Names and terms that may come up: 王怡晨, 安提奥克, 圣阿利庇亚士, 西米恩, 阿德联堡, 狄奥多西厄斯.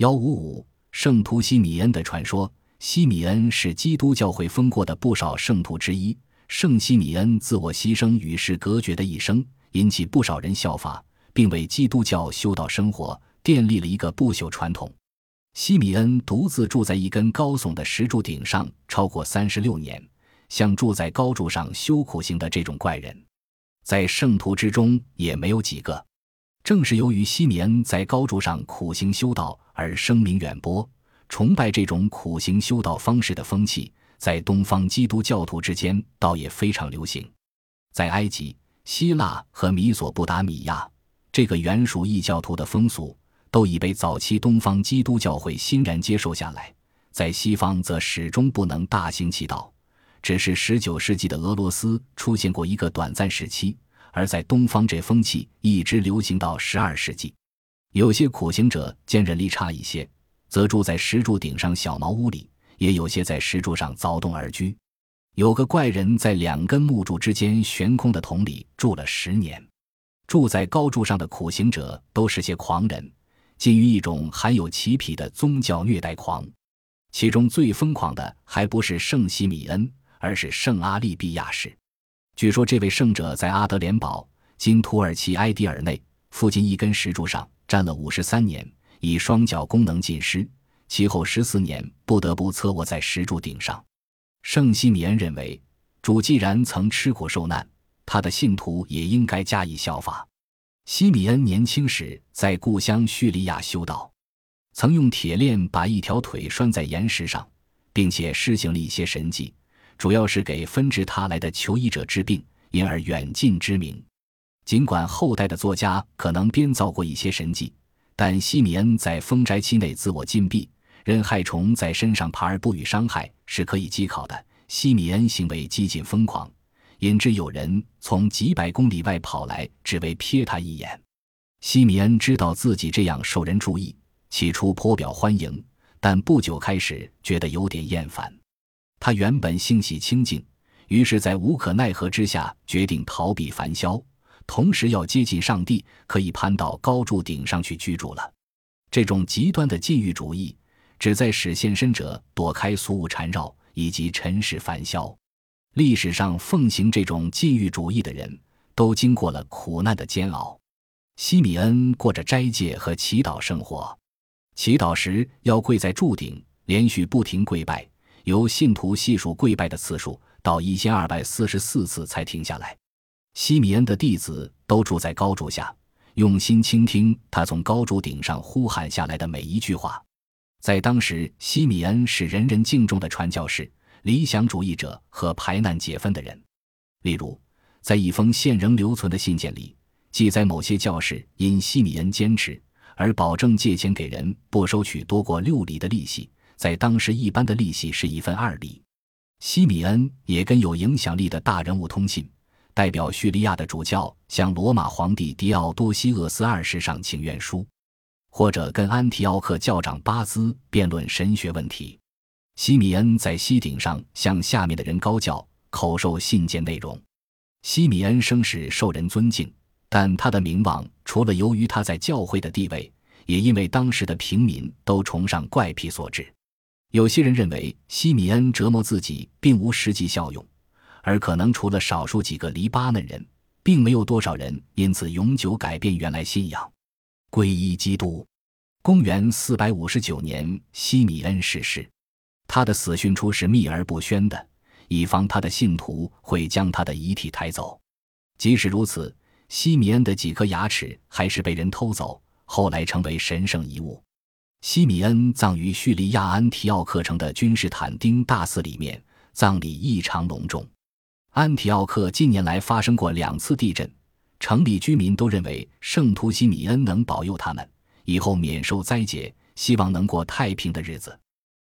155圣徒西米恩的传说。西米恩是基督教会封过的不少圣徒之一，圣西米恩自我牺牲与世隔绝的一生引起不少人效法，并为基督教修道生活奠立了一个不朽传统。西米恩独自住在一根高耸的石柱顶上超过36年，像住在高柱上修苦行的这种怪人在圣徒之中也没有几个。正是由于西米恩在高柱上苦行修道而声名远播，崇拜这种苦行修道方式的风气在东方基督教徒之间倒也非常流行。在埃及、希腊和米索不达米亚，这个原属异教徒的风俗都已被早期东方基督教会欣然接受下来，在西方则始终不能大行其道，只是19世纪的俄罗斯出现过一个短暂时期，而在东方这风气一直流行到12世纪。有些苦行者坚韧力差一些，则住在石柱顶上小茅屋里，也有些在石柱上凿洞而居。有个怪人在两根木柱之间悬空的桶里住了10年。住在高柱上的苦行者都是些狂人，近于一种含有奇癖的宗教虐待狂，其中最疯狂的还不是圣西米恩，而是圣阿利庇亚士。据说这位圣者在阿德联堡（今土耳其埃迪尔内）附近一根石柱上站了53年，以双脚功能尽失，其后14年不得不侧卧在石柱顶上。圣西米恩认为，主既然曾吃苦受难，他的信徒也应该加以效法。西米恩年轻时在故乡叙利亚修道，曾用铁链把一条腿拴在岩石上，并且施行了一些神迹，主要是给纷至沓来的求医者治病，因而远近知名。尽管后代的作家可能编造过一些神迹，但西米恩在封斋期内自我禁闭，人害虫在身上爬而不予伤害是可以稽考的。西米恩行为激进疯狂，引致有人从几百公里外跑来，只为瞥他一眼。西米恩知道自己这样受人注意，起初颇表欢迎，但不久开始觉得有点厌烦。他原本性喜清静，于是在无可奈何之下决定逃避凡嚣，同时要接近上帝，可以攀到高柱顶上去居住了。这种极端的禁欲主义旨在使献身者躲开俗物缠绕以及尘世凡嚣。历史上奉行这种禁欲主义的人都经过了苦难的煎熬。西米恩过着斋戒和祈祷生活，祈祷时要跪在柱顶，连续不停跪拜，由信徒细数跪拜的次数到1244次才停下来。西米恩的弟子都住在高柱下，用心倾听他从高柱顶上呼喊下来的每一句话。在当时，西米恩是人人敬重的传教士、理想主义者和排难解纷的人。例如，在一封现仍留存的信件里，记载某些教士因西米恩坚持而保证借钱给人不收取多过6厘的利息，在当时一般的利息是1分2厘。西米恩也跟有影响力的大人物通信，代表叙利亚的主教向罗马皇帝狄奥多西厄斯2世上请愿书，或者跟安提奥克教长巴兹辩论神学问题。西米恩在西顶上向下面的人高叫，口授信件内容。西米恩生时受人尊敬，但他的名望除了由于他在教会的地位，也因为当时的平民都崇尚怪癖所致。有些人认为西米恩折磨自己并无实际效用，而可能除了少数几个黎巴嫩人，并没有多少人因此永久改变原来信仰，皈依基督。公元459年，西米恩逝世。他的死讯出是秘而不宣的，以防他的信徒会将他的遗体抬走。即使如此，西米恩的几颗牙齿还是被人偷走，后来成为神圣遗物。西米恩葬于叙利亚安提奥克城的君士坦丁大寺里面，葬礼异常隆重。安提奥克近年来发生过2次地震，城里居民都认为圣徒西米恩能保佑他们，以后免受灾劫，希望能过太平的日子。